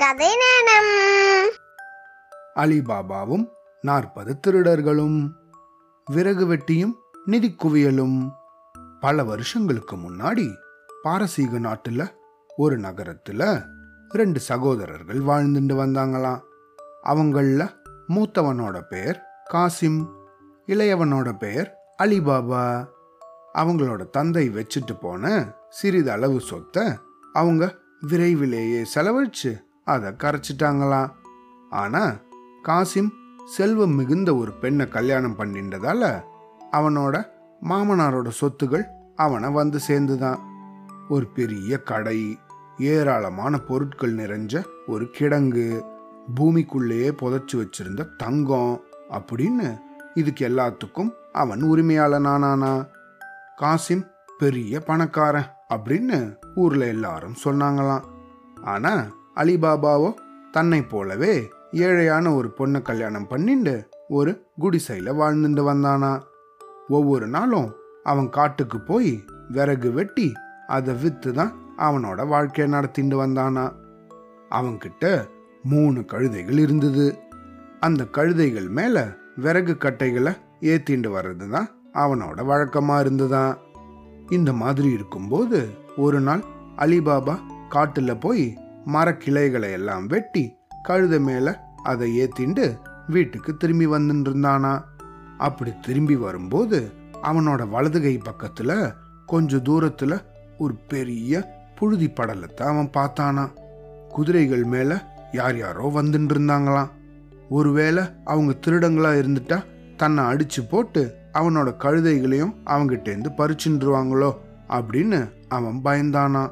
கதை நேரம். அலிபாபாவும் 40 திருடர்களும். விறகு வெட்டியும் நிதி குவியலும். பல வருஷங்களுக்கு முன்னாடி பாரசீக நாட்டுல ஒரு நகரத்துல 2 சகோதரர்கள் வாழ்ந்துட்டு வந்தாங்களாம். அவங்கள மூத்தவனோட பெயர் காசிம், இளையவனோட பெயர் அலிபாபா. அவங்களோட தந்தை வச்சுட்டு போன சிறிதளவு சொத்தை அவங்க விரைவிலேயே செலவழிச்சு அதை கரைச்சிட்டாங்களாம். ஆனால் காசிம் செல்வம் மிகுந்த ஒரு பெண்ணை கல்யாணம் பண்ணின்றதால அவனோட மாமனாரோட சொத்துகள் அவனை வந்து சேர்ந்துதான். ஒரு பெரிய கடை, ஏராளமான பொருட்கள் நிறைஞ்ச ஒரு கிடங்கு, பூமிக்குள்ளேயே புதைச்சி வச்சிருந்த தங்கம் அப்படின்னு இதுக்கு எல்லாத்துக்கும் அவன் உரிமையாளனானானா. காசிம் பெரிய பணக்காரன் அப்படின்னு ஊர்ல எல்லாரும் சொன்னாங்களாம். ஆனா அலிபாபாவோ தன்னை போலவே ஏழையான ஒரு பொண்ணை கல்யாணம் பண்ணிட்டு ஒரு குடிசையில வாழ்ந்துட்டு வந்தானா. ஒவ்வொரு நாளும் அவன் காட்டுக்கு போய் விறகு வெட்டி அதை வித்து தான் அவனோட வாழ்க்கையை நடத்திட்டு வந்தானா. அவன்கிட்ட 3 கழுதைகள் இருந்தது. அந்த கழுதைகள் மேல விறகு கட்டைகளை ஏத்திண்டு வர்றது தான் அவனோட வழக்கமாக இருந்ததான். இந்த மாதிரி இருக்கும்போது ஒரு நாள் அலிபாபா காட்டில் போய் மரக்கிளைகளை எல்லாம் வெட்டி கழுதை மேலே அதை ஏத்திண்டு வீட்டுக்கு திரும்பி வந்துட்டு இருந்தானா. அப்படி திரும்பி வரும்போது அவனோட வலதுகை பக்கத்தில் கொஞ்ச தூரத்தில் ஒரு பெரிய புழுதி படலத்தை அவன் பார்த்தானா. குதிரைகள் மேலே யார் யாரோ வந்துட்டு இருந்தாங்களாம். ஒருவேளை அவங்க திருடங்களா இருந்துட்டா தன்னை அடிச்சு போட்டு அவனோட கழுதைகளையும் அவங்கிட்டேருந்து பறிச்சுருவாங்களோ அப்படின்னு அவன் பயந்தானா.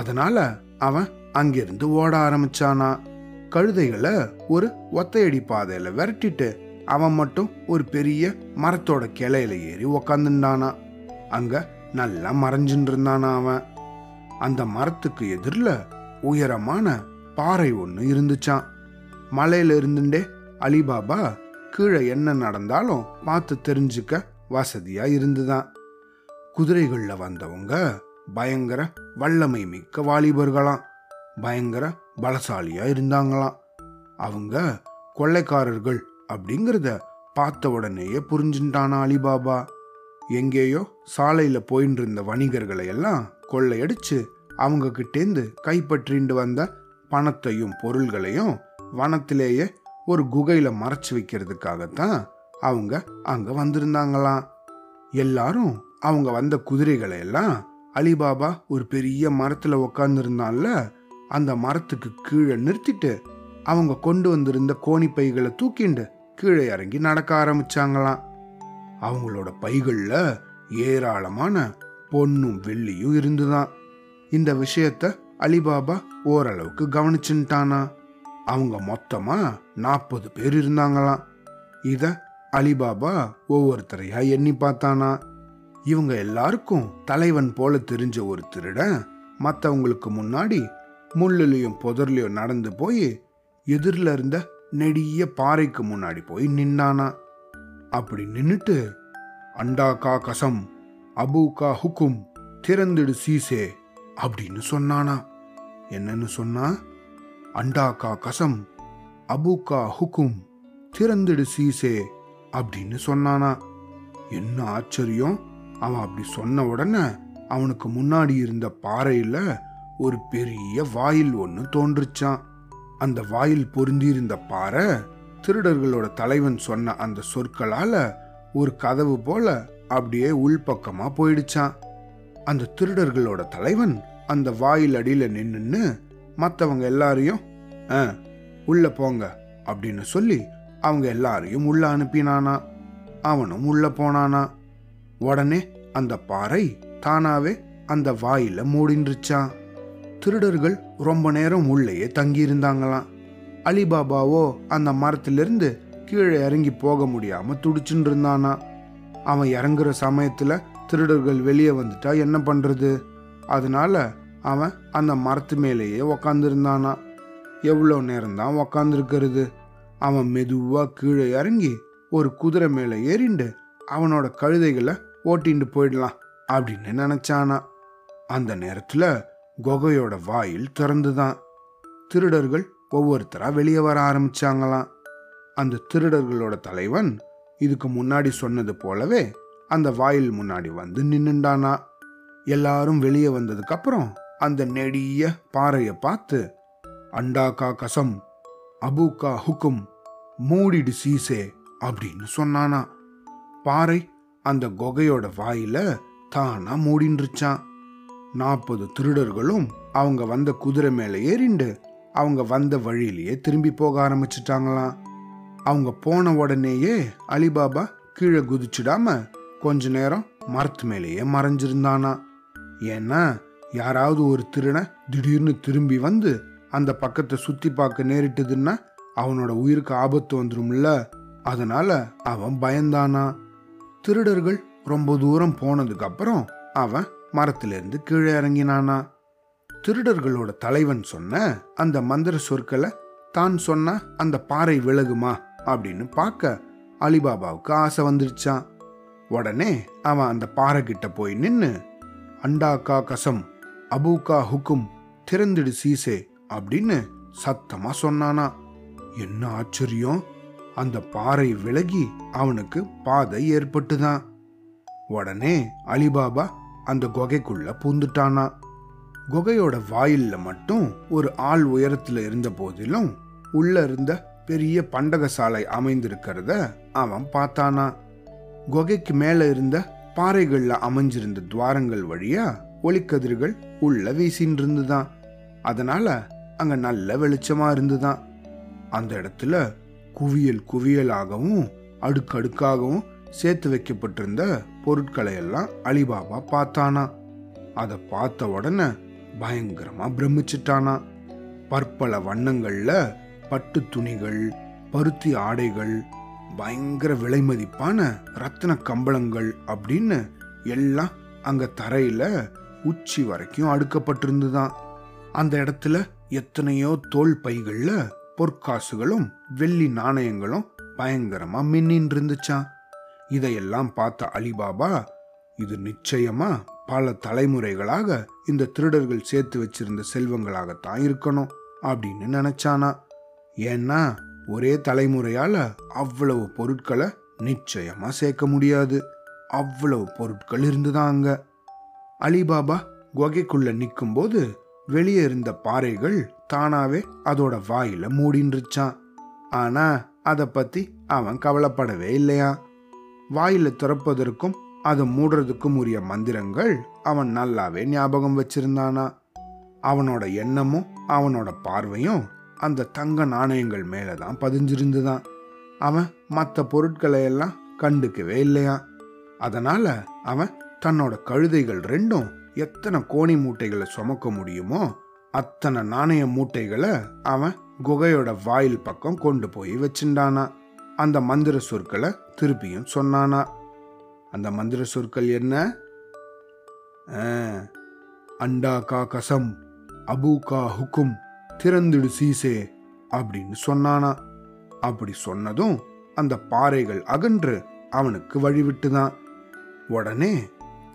அதனால அவன் அங்கிருந்து ஓட ஆரம்பிச்சானா. கழுதைகளை ஒரு ஒத்தையடி பாதையில விரட்டிட்டு அவன் மட்டும் ஒரு பெரிய மரத்தோட கிளையில ஏறி உக்காந்துட்டானா. அங்க நல்லா மறைஞ்சுட்டு இருந்தானா அவன். அந்த மரத்துக்கு எதிரில் உயரமான பாறை ஒன்று இருந்துச்சான். மலையில இருந்துட்டே அலிபாபா கீழே என்ன நடந்தாலும் பார்த்து தெரிஞ்சுக்க வசதியா இருந்துதான். குதிரைகள்ல வந்தவங்க பயங்கர வல்லமை மிக்க வாலிபர்களாம், பயங்கர பலசாலியா இருந்தாங்களாம். அவங்க கொள்ளைக்காரர்கள் அப்படிங்கிறத பார்த்த உடனேயே புரிஞ்சுட்டானா அலிபாபா. எங்கேயோ சாலையில போயின்னு இருந்த வணிகர்களை எல்லாம் கொள்ளையடிச்சு அவங்க கிட்டேந்து கைப்பற்றிண்டு வந்த பணத்தையும் பொருள்களையும் வனத்திலேயே ஒரு குகையில மறைச்சு வைக்கிறதுக்காகத்தான் அவங்க அங்க வந்திருந்தாங்களாம். எல்லாரும் அவங்க வந்த குதிரைகளை எல்லாம் அலிபாபா ஒரு பெரிய மரத்துல உக்காந்துருந்தான்ல அந்த மரத்துக்கு கீழே நிறுத்திட்டு அவங்க கொண்டு வந்திருந்த கோணி பைகளை தூக்கிண்டு கீழே இறங்கி நடக்க ஆரம்பிச்சாங்களாம். அவங்களோட பைகள்ல ஏராளமான பொன்னும் வெள்ளியும் இருந்துதான். இந்த விஷயத்த அலிபாபா ஓரளவுக்கு கவனிச்சுட்டானா. அவங்க மொத்தமா 40 பேர் இருந்தாங்களாம். இத அலிபாபா ஒவ்வொருத்தரையா எண்ணி பார்த்தானா. இவங்க எல்லாருக்கும் தலைவன் போல தெரிஞ்ச ஒரு திருடன் மற்றவங்களுக்கு முன்னாடி முள்ளிலையும் புதர்லையும் நடந்து போய் எதிரில் இருந்த நெடிய பாறைக்கு முன்னாடி போய் நின்னானா. அப்படி நின்றுட்டு அண்டா கா கசம் அபூக்கா ஹுக்கும், திறந்துடு சீசே அப்படின்னு சொன்னானா. என்னன்னு சொன்னா? அண்டா கா கசம் அபூக்கா ஹுக்கும், திறந்துடு சீசே அப்படின்னு சொன்னானா. என்ன ஆச்சரியம்! அவன் அப்படி சொன்ன உடனே அவனுக்கு முன்னாடி இருந்த பாறையில ஒரு பெரிய வாயில் ஒன்று தோன்றுச்சான். அந்த வாயில் பொருந்தியிருந்த பாறை திருடர்களோட தலைவன் சொன்ன அந்த சொற்களால ஒரு கதவு போல அப்படியே உள்பக்கமா போயிடுச்சான். அந்த திருடர்களோட தலைவன் அந்த வாயில் அடியில நின்னுன்னு மற்றவங்க எல்லாரையும் உள்ள போங்க அப்படின்னு சொல்லி அவங்க எல்லாரையும் உள்ள அனுப்பினானா. அவனும் உள்ள போனானா. உடனே அந்த பாறை தானாவே அந்த வாயில மூடின்றுச்சான். திருடர்கள் ரொம்ப நேரம் உள்ளேயே தங்கியிருந்தாங்களாம். அலிபாபாவோ அந்த மரத்திலிருந்து கீழே இறங்கி போக முடியாம துடிச்சுட்டு இருந்தானா. அவன் இறங்குற சமயத்துல திருடர்கள் வெளியே வந்துட்டா என்ன பண்றது? அதனால அவன் அந்த மரத்து மேலேயே உக்காந்துருந்தானா. எவ்வளோ நேரம்தான் உக்காந்துருக்கிறது? அவன் மெதுவாக கீழே இறங்கி ஒரு குதிரை மேலே ஏறிண்டு அவனோட கழுதைகளை ஓட்டிண்டு போயிடலாம் அப்படின்னு நினச்சானா. அந்த நேரத்தில் குகையோட வாயில் திறந்துதான். திருடர்கள் ஒவ்வொருத்தரா வெளியே வர ஆரம்பிச்சாங்களாம். அந்த திருடர்களோட தலைவன் இதுக்கு முன்னாடி சொன்னது போலவே அந்த வாயில் முன்னாடி வந்து நின்னுண்டானா. எல்லாரும் வெளியே வந்ததுக்கு அப்புறம் அந்த நெடிய பாறையை பார்த்து, அண்டா கா கசம் அபூக்கா ஹுக்கும், மூடிடு சீசே அப்படின்னு சொன்னானா. பாறை அந்த குகையோட வாயில தானா மூடின்றுச்சான். 40 திருடர்களும் அவங்க வந்த குதிரை மேலே ஏறிண்டு அவங்க வந்த வழியிலேயே திரும்பி போக ஆரம்பிச்சிட்டாங்களாம். அவங்க போன உடனேயே அலிபாபா கீழே குதிச்சிடாம கொஞ்ச நேரம் மரத்து மேலேயே மறைஞ்சிருந்தானா. ஏன்னா யாராவது ஒரு திருடனை திடீர்னு திரும்பி வந்து அந்த பக்கத்தை சுற்றி பார்க்க நேரிட்டதுன்னா அவனோட உயிருக்கு ஆபத்து வந்துடும்ல, அதனால அவன் பயந்தானா. திருடர்கள் ரொம்ப தூரம் போனதுக்கு அப்புறம் அவன் மரத்திலிருந்து கீழே இறங்கினானா. திருடர்களோட தலைவன் சொன்ன அந்த மந்திர சொற்களை தான் சொன்ன அந்த பாறை விலகுமா அப்படின்னு பார்க்க அலிபாபாவுக்கு ஆசை வந்துருச்சான். உடனே அவன் அந்த பாறை கிட்ட போய் நின்று, அண்டா கா கசம் அபூக்கா ஹுக்கும், திறந்துடு சீசே அப்படின்னு சத்தமா சொன்னானா. என்ன ஆச்சரியம், அந்த பாறை விலகி அவனுக்கு பாதை ஏற்பட்டுதான். உடனே அலிபாபா அந்த குகைக்குள்ள பூந்துட்டானா. குகையோட வாயில்ல மட்டும் ஒரு ஆள் உயரத்துல இருந்த போதிலும் உள்ள இருந்த பெரிய பண்டகசாலை அமைந்திருக்கிறத அவன் பார்த்தானா. குகைக்கு மேல இருந்த பாறைகள்ல அமைஞ்சிருந்த துவாரங்கள் வழியா ஒளிக்கதிர்கள் உள்ள வீசின்னு இருந்துதான். அதனால அங்க நல்ல வெளிச்சமா இருந்துதான். அந்த இடத்துல குவியல் குவியலாகவும் அடுக்கடுக்காகவும் சேர்த்து வைக்கப்பட்டிருந்த பொருட்களை எல்லாம் அலிபாபா பார்த்தானா. அதை பார்த்த உடனே பயங்கரமா பிரமிச்சிட்டானா. பற்பல வண்ணங்கள்ல பட்டு துணிகள், பருத்தி ஆடைகள், பயங்கர விலைமதிப்பான ரத்தின கம்பளங்கள் அப்படின்னு எல்லாம் அங்க தரையில உச்சி வரைக்கும் அடுக்கப்பட்டிருந்துதான். அந்த இடத்துல எத்தனையோ தோல் பைகள்ல பொற்காசுகளும் வெள்ளி நாணயங்களும் பயங்கரமா மின்னின்னு இருந்துச்சான். இதையெல்லாம் பார்த்த அலிபாபா, இது நிச்சயமா பல தலைமுறைகளாக இந்த திருடர்கள் சேர்த்து வச்சிருந்த செல்வங்களாகத்தான் இருக்கணும் அப்படின்னு நினைச்சானா. ஏன்னா ஒரே தலைமுறையால அவ்வளவு பொருட்களை நிச்சயமா சேர்க்க முடியாது. அவ்வளவு பொருட்கள் இருந்துதான் அங்க. அலிபாபா குகைக்குள்ள நிற்கும் போது வெளியே இருந்த பாறைகள் தானாவே அதோட வாயில மூடின்றுச்சான். ஆனா அதை பத்தி அவன் கவலைப்படவே இல்லையா. வாயில திறப்பதற்கும் அதை மூடுறதுக்கும் உரிய மந்திரங்கள் அவன் நல்லாவே ஞாபகம் வச்சிருந்தானா. அவனோட எண்ணமும் அவனோட பார்வையும் அந்த தங்க நாணயங்கள் மேலதான் பதிஞ்சிருந்துதான். அவன் மற்ற பொருட்களை எல்லாம் கண்டுக்கவே இல்லையா. அதனால அவன் தன்னோட கழுதைகள் ரெண்டும் எத்தனை கோணி மூட்டைகளை சுமக்க முடியுமோ அத்தனை நாணய மூட்டைகளை அவன் குகையோட வாயில் பக்கம் கொண்டு போய் வச்சுட்டானா. அந்த மந்திர சொற்களை திருப்பியும் சொன்னானா. அந்த மந்திர சொற்கள் என்ன? அண்டா கா கசம் அபூக்கா ஹுக்கும், திறந்துடு சீசே அப்படின்னு சொன்னானா. அப்படி சொன்னதும் அந்த பாறைகள் அகன்று அவனுக்கு வழிவிட்டுதான். உடனே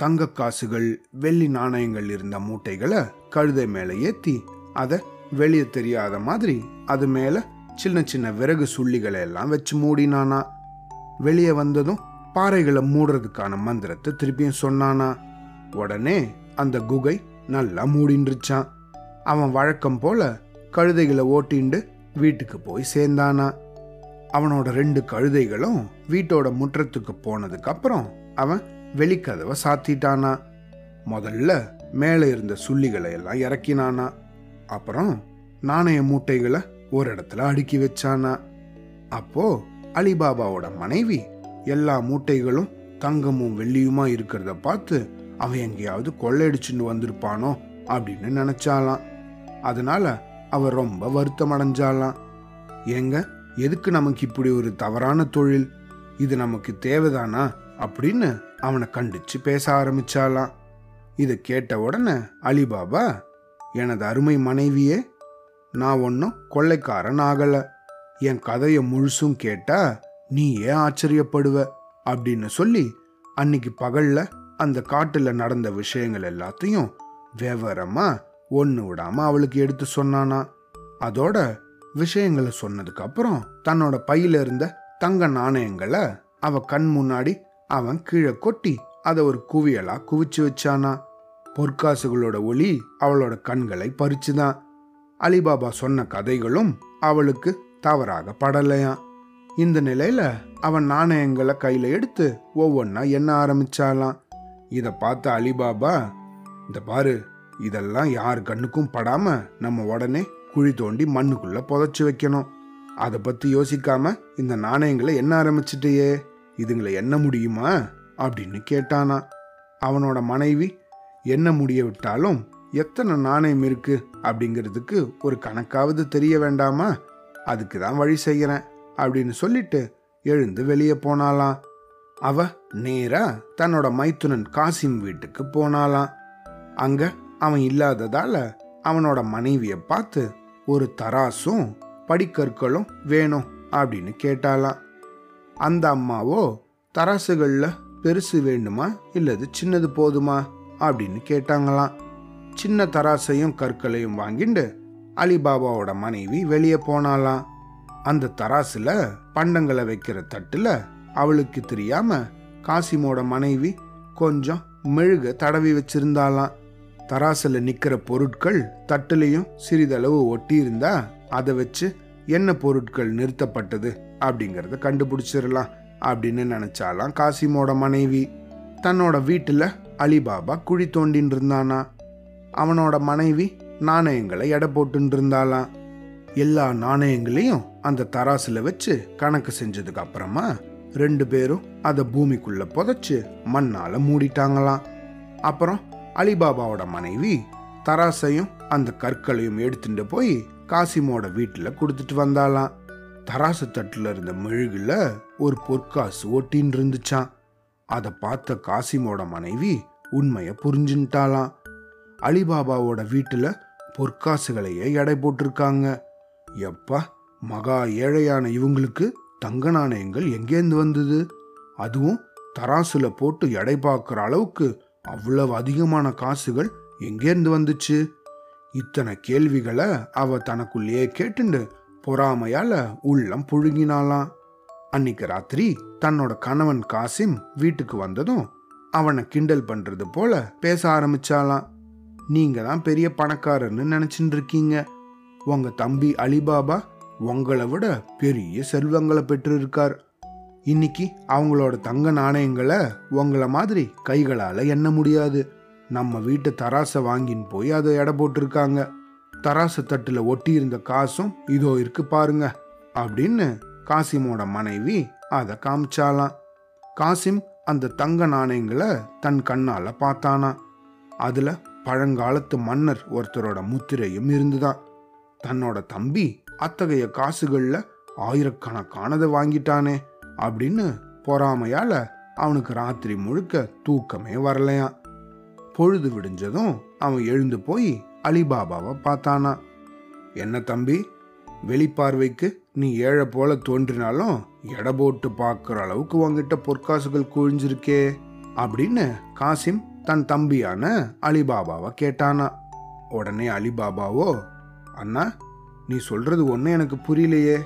தங்க காசுகள், வெள்ளி நாணயங்கள் இருந்த மூட்டைகளை கழுதை மேலே ஏற்றி அதை வெளியே தெரியாத மாதிரி அது மேலே சின்ன சின்ன விறகு சுள்ளிகளை எல்லாம் வச்சு மூடினானா. வெளியே வந்ததும் பாறைகளை மூடுறதுக்கான மந்திரத்தை திருப்பியும் சொன்னானா. உடனே அந்த குகை நல்லா மூடின்றுச்சான். அவன் வழக்கம் போல கழுதைகளை ஓட்டிண்டு வீட்டுக்கு போய் சேர்ந்தானா. அவனோட 2 கழுதைகளும் வீட்டோட முற்றத்துக்கு போனதுக்கப்புறம் அவன் வெளிக்கதவை சாத்திட்டானா. முதல்ல மேலே இருந்த சுள்ளிகளை எல்லாம் இறக்கினானா. அப்புறம் நாணய மூட்டைகளை ஒரு இடத்துல அடுக்கி வச்சானா. அப்போ அலிபாபாவோட மனைவி எல்லா மூட்டைகளும் தங்கமும் வெள்ளியுமா இருக்கிறத பார்த்து அவன் எங்கேயாவது கொள்ளையடிச்சுட்டு வந்திருப்பானோ அப்படின்னு நினைச்சாலாம். அதனால அவ ரொம்ப வருத்தம் அடைஞ்சாலாம். ஏங்க, எதுக்கு நமக்கு இப்படி ஒரு தவறான தொழில், இது நமக்கு தேவைதானா அப்படின்னு அவனை கண்டிச்சு பேச ஆரம்பிச்சாலாம். இதை கேட்ட உடனே அலிபாபா, எனது அருமை மனைவியே, நான் ஒன்றும் கொள்ளைக்காரன் ஆகலை, என் கதையை முழுசும் கேட்டா நீ ஏன் ஆச்சரியப்படுவ அப்படின்னு சொல்லி அன்னைக்கு பகல்ல அந்த காட்டில் நடந்த விஷயங்கள் எல்லாத்தையும் விவரமா ஒன்று விடாம அவளுக்கு எடுத்து சொன்னானா. அதோட விஷயங்களை சொன்னதுக்கு அப்புறம் தன்னோட பையில இருந்த தங்க நாணயங்களை அவ கண் முன்னாடி அவன் கீழே கொட்டி அதை ஒரு குவியலா குவிச்சு வச்சானா. பொற்காசுகளோட ஒளி அவளோட கண்களை பறிச்சுதான். அலிபாபா சொன்ன கதைகளும் அவளுக்கு தவறாக படலையா. இந்த நிலையில அவன் நாணயங்களை கையில எடுத்து ஒவ்வொன்னா எண்ண ஆரம்பிச்சாலாம். இதை பார்த்த அலிபாபா, இந்த பாரு, இதெல்லாம் யார் கண்ணுக்கும் படாம நம்ம உடனே குழி தோண்டி மண்ணுக்குள்ள புதைச்சி வைக்கணும். அதை பத்தி யோசிக்காம இந்த நாணயங்களை எண்ண ஆரம்பிச்சிட்டேயே, இதுங்களை எண்ண முடியுமா அப்படின்னு கேட்டானா. அவனோட மனைவி எண்ண முடிய விட்டாலும் எத்தனை நாணயம் இருக்கு அப்படிங்கிறதுக்கு ஒரு கணக்காவது தெரிய வேண்டாமா, அதுக்கு தான் வழி செய்கிறேன் அப்படின்னு சொல்லிட்டு எழுந்து வெளியே போனாலாம். அவ நேரா தன்னோட மைத்துனன் காசிம் வீட்டுக்கு போனாலாம். அங்க அவன் இல்லாததால அவனோட மனைவியை பார்த்து ஒரு தராசும் படிக்கற்களும் வேணும் அப்படின்னு கேட்டாலாம். அந்த அம்மாவோ தராசுகளில் பெருசு வேண்டுமா இல்லது சின்னது போதுமா அப்படின்னு கேட்டாங்களாம். சின்ன தராசையும் கற்களையும் வாங்கிட்டு அலிபாபாவோட மனைவி வெளியே போனாலாம். அந்த தராசுல பண்டங்களை வைக்கிற தட்டுல அவளுக்கு தெரியாம காசிமோட மனைவி கொஞ்சம் மெழுக தடவி வச்சிருந்தாலாம். தராசுல நிக்கிற பொருட்கள் தட்டுலையும் சிறிதளவு ஒட்டி இருந்தா அதை வச்சு என்ன பொருட்கள் நிறுத்தப்பட்டது அப்படிங்கறத கண்டுபிடிச்சிடலாம் அப்படின்னு நினைச்சாலாம் காசிமோட மனைவி. தன்னோட வீட்டுல அலிபாபா குழி தோண்டின்னு இருந்தானா. அவனோட மனைவி நாணயங்களை எடை போட்டு இருந்தாலாம். எல்லா நாணயங்களையும் அந்த தராசுல வச்சு கணக்கு செஞ்சதுக்கு அப்புறமா ரெண்டு பேரும் அதை பூமிக்குள்ள புதைச்சு மண்ணால மூடிட்டாங்களாம். அப்புறம் அலிபாபாவோட மனைவி தராசையும் அந்த கற்களையும் எடுத்துட்டு போய் காசிமோட வீட்டுல கொடுத்துட்டு வந்தாலாம். தராசு தட்டுல இருந்த மெழுகுல ஒரு பொற்காசு ஒட்டின்னு இருந்துச்சான். அதை பார்த்த காசிமோட மனைவி உண்மையை புரிஞ்சுட்டாலாம். அலிபாபாவோட வீட்டுல பொற்காசுகளையே எடை போட்டிருக்காங்க. எப்பா, மகா ஏழையான இவங்களுக்கு தங்க நாணயங்கள் எங்கேருந்து வந்தது? அதுவும் தராசுல போட்டு எடை பார்க்குற அளவுக்கு அவ்வளவு அதிகமான காசுகள் எங்கேருந்து வந்துச்சு? இத்தனை கேள்விகளை அவ தனக்குள்ளேயே கேட்டுண்டு பொறாமையால உள்ளம் புழுங்கினாலாம். அன்னைக்கு ராத்திரி தன்னோட கணவன் காசிம் வீட்டுக்கு வந்ததும் அவனை கிண்டல் பண்றது போல பேச ஆரம்பிச்சாலாம். நீங்க தான் பெரிய பணக்காரன்னு நினைச்சுட்டு இருக்கீங்க. உங்க தம்பி அலிபாபா உங்களை விட பெரிய செல்வங்களை பெற்றிருக்கார். இன்னைக்கு அவங்களோட தங்க நாணயங்களை உங்களை மாதிரி கைகளால எண்ண முடியாது. நம்ம வீட்டு தராசை வாங்கின்னு போய் அதை எடை போட்டிருக்காங்க. தராசு தட்டுல ஒட்டி இருந்த காசும் இதோ இருக்கு பாருங்க அப்படின்னு காசிமோட மனைவி அதை காமிச்சாலாம். காசிம் அந்த தங்க நாணயங்களை தன் கண்ணால பார்த்தானா. அதுல பழங்காலத்து மன்னர் ஒருத்தரோட முத்திரையும் இருந்துதான். தன்னோட தம்பி அத்தகைய காசுகள்ல ஆயிரக்கணக்கானதை வாங்கிட்டானே அப்படின்னு பொறாமையால அவனுக்கு ராத்திரி முழுக்க தூக்கமே வரலையா. பொழுது விடிஞ்சதும் அவன் எழுந்து போய் அலிபாபாவை பார்த்தானா. என்ன தம்பி, வெளிப்பார்வைக்கு நீ ஏழை போல தோன்றினாலும் எடை போட்டு பார்க்குற அளவுக்கு உங்ககிட்ட பொற்காசுகள் குழிஞ்சிருக்கே அப்படின்னு காசிம் தன் தம்பியான அலிபாபாவை கேட்டானா. உடனே அலிபாபாவோ, அண்ணா, நீ சொல்றது ஒன்றும் எனக்கு புரியலையே,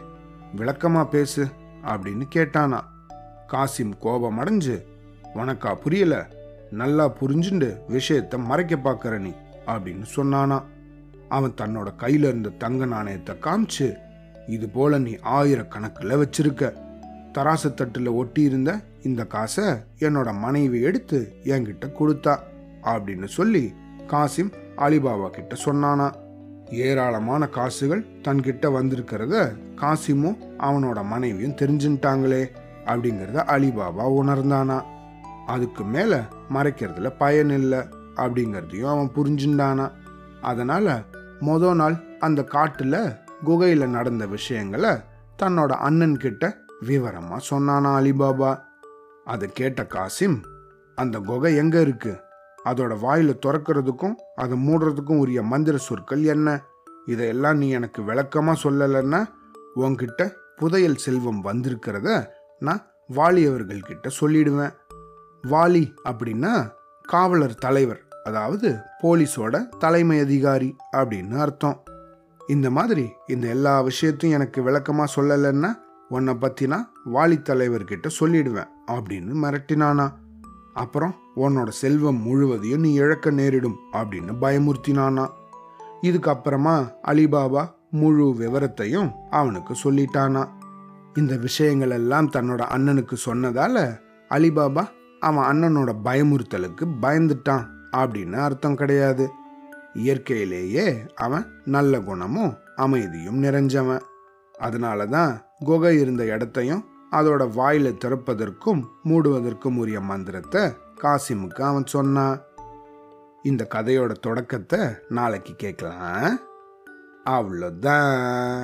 விளக்கமாக பேசு அப்படின்னு கேட்டானா. காசிம் கோபம் அடைஞ்சு, உனக்கா புரியல, நல்லா புரிஞ்சுண்டு விஷயத்தை மறைக்க பார்க்குற நீ அப்படின்னு சொன்னானா. அவன் தன்னோட கையில இருந்த தங்க நாணயத்தை காமிச்சு, இது போல நீ ஆயிரக்கணக்கில் வச்சிருக்க. தராசு தட்டுல ஒட்டி இருந்த இந்த காசை என்னோட மனைவி எடுத்து என்கிட்ட கொடுத்தா அப்படின்னு சொல்லி காசிம் அலிபாபா கிட்ட சொன்னானா. ஏராளமான காசுகள் தன்கிட்ட வந்திருக்கிறத காசிமும் அவனோட மனைவியும் தெரிஞ்சுட்டாங்களே அப்படிங்கிறத அலிபாபா உணர்ந்தானா. அதுக்கு மேல மறைக்கிறதுல பயன் இல்லை அப்படிங்கிறதையும் அவன் புரிஞ்சுட்டானா. அதனால மொதல் நாள் அந்த காட்டுல குகையில நடந்த விஷயங்களை தன்னோட அண்ணன் கிட்ட விவரமா சொன்னானா அலிபாபா. அதை கேட்ட காசிம், அந்த குகை எங்க இருக்கு, அதோட வாயில திறக்கிறதுக்கும் அதை மூடுறதுக்கும் உரிய மந்திர சொற்கள் என்ன, இதையெல்லாம் நீ எனக்கு விளக்கமா சொல்லலைன்னா உன்கிட்ட புதையல் செல்வம் வந்திருக்கிறத நான் வாலியவர்கள் கிட்ட சொல்லிடுவேன். வாலி அப்படின்னா காவலர் தலைவர், அதாவது போலீஸோட தலைமை அதிகாரி அப்படின்னு அர்த்தம். இந்த மாதிரி இந்த எல்லா விஷயத்தையும் எனக்கு விளக்கமாக சொல்லலைன்னா உன்னை பற்றினா வாலித்தலைவர்கிட்ட சொல்லிடுவேன் அப்படின்னு மிரட்டினானா. அப்புறம் உன்னோட செல்வம் முழுவதையும் நீ இழக்க நேரிடும் அப்படின்னு பயமுறுத்தினானா. இதுக்கப்புறமா அலிபாபா முழு விவரத்தையும் அவனுக்கு சொல்லிட்டானா. இந்த விஷயங்கள் எல்லாம் தன்னோட அண்ணனுக்கு சொன்னதால் அலிபாபா அவன் அண்ணனோட பயமுறுத்தலுக்கு பயந்துட்டான் அப்படின்னு அர்த்தம் கிடையாது. இயற்கையிலேயே அவன் நல்ல குணமும் அமைதியும் நிறைஞ்சவன். அதனால தான் குகை இருந்த இடத்தையும் அதோட வாயில திறப்பதற்கும் மூடுவதற்கும் உரிய மந்திரத்தை காசிமுக்கு அவன் சொன்னான். இந்த கதையோட தொடக்கத்தை நாளைக்கு கேட்கலாம். அவ்வளோதான்.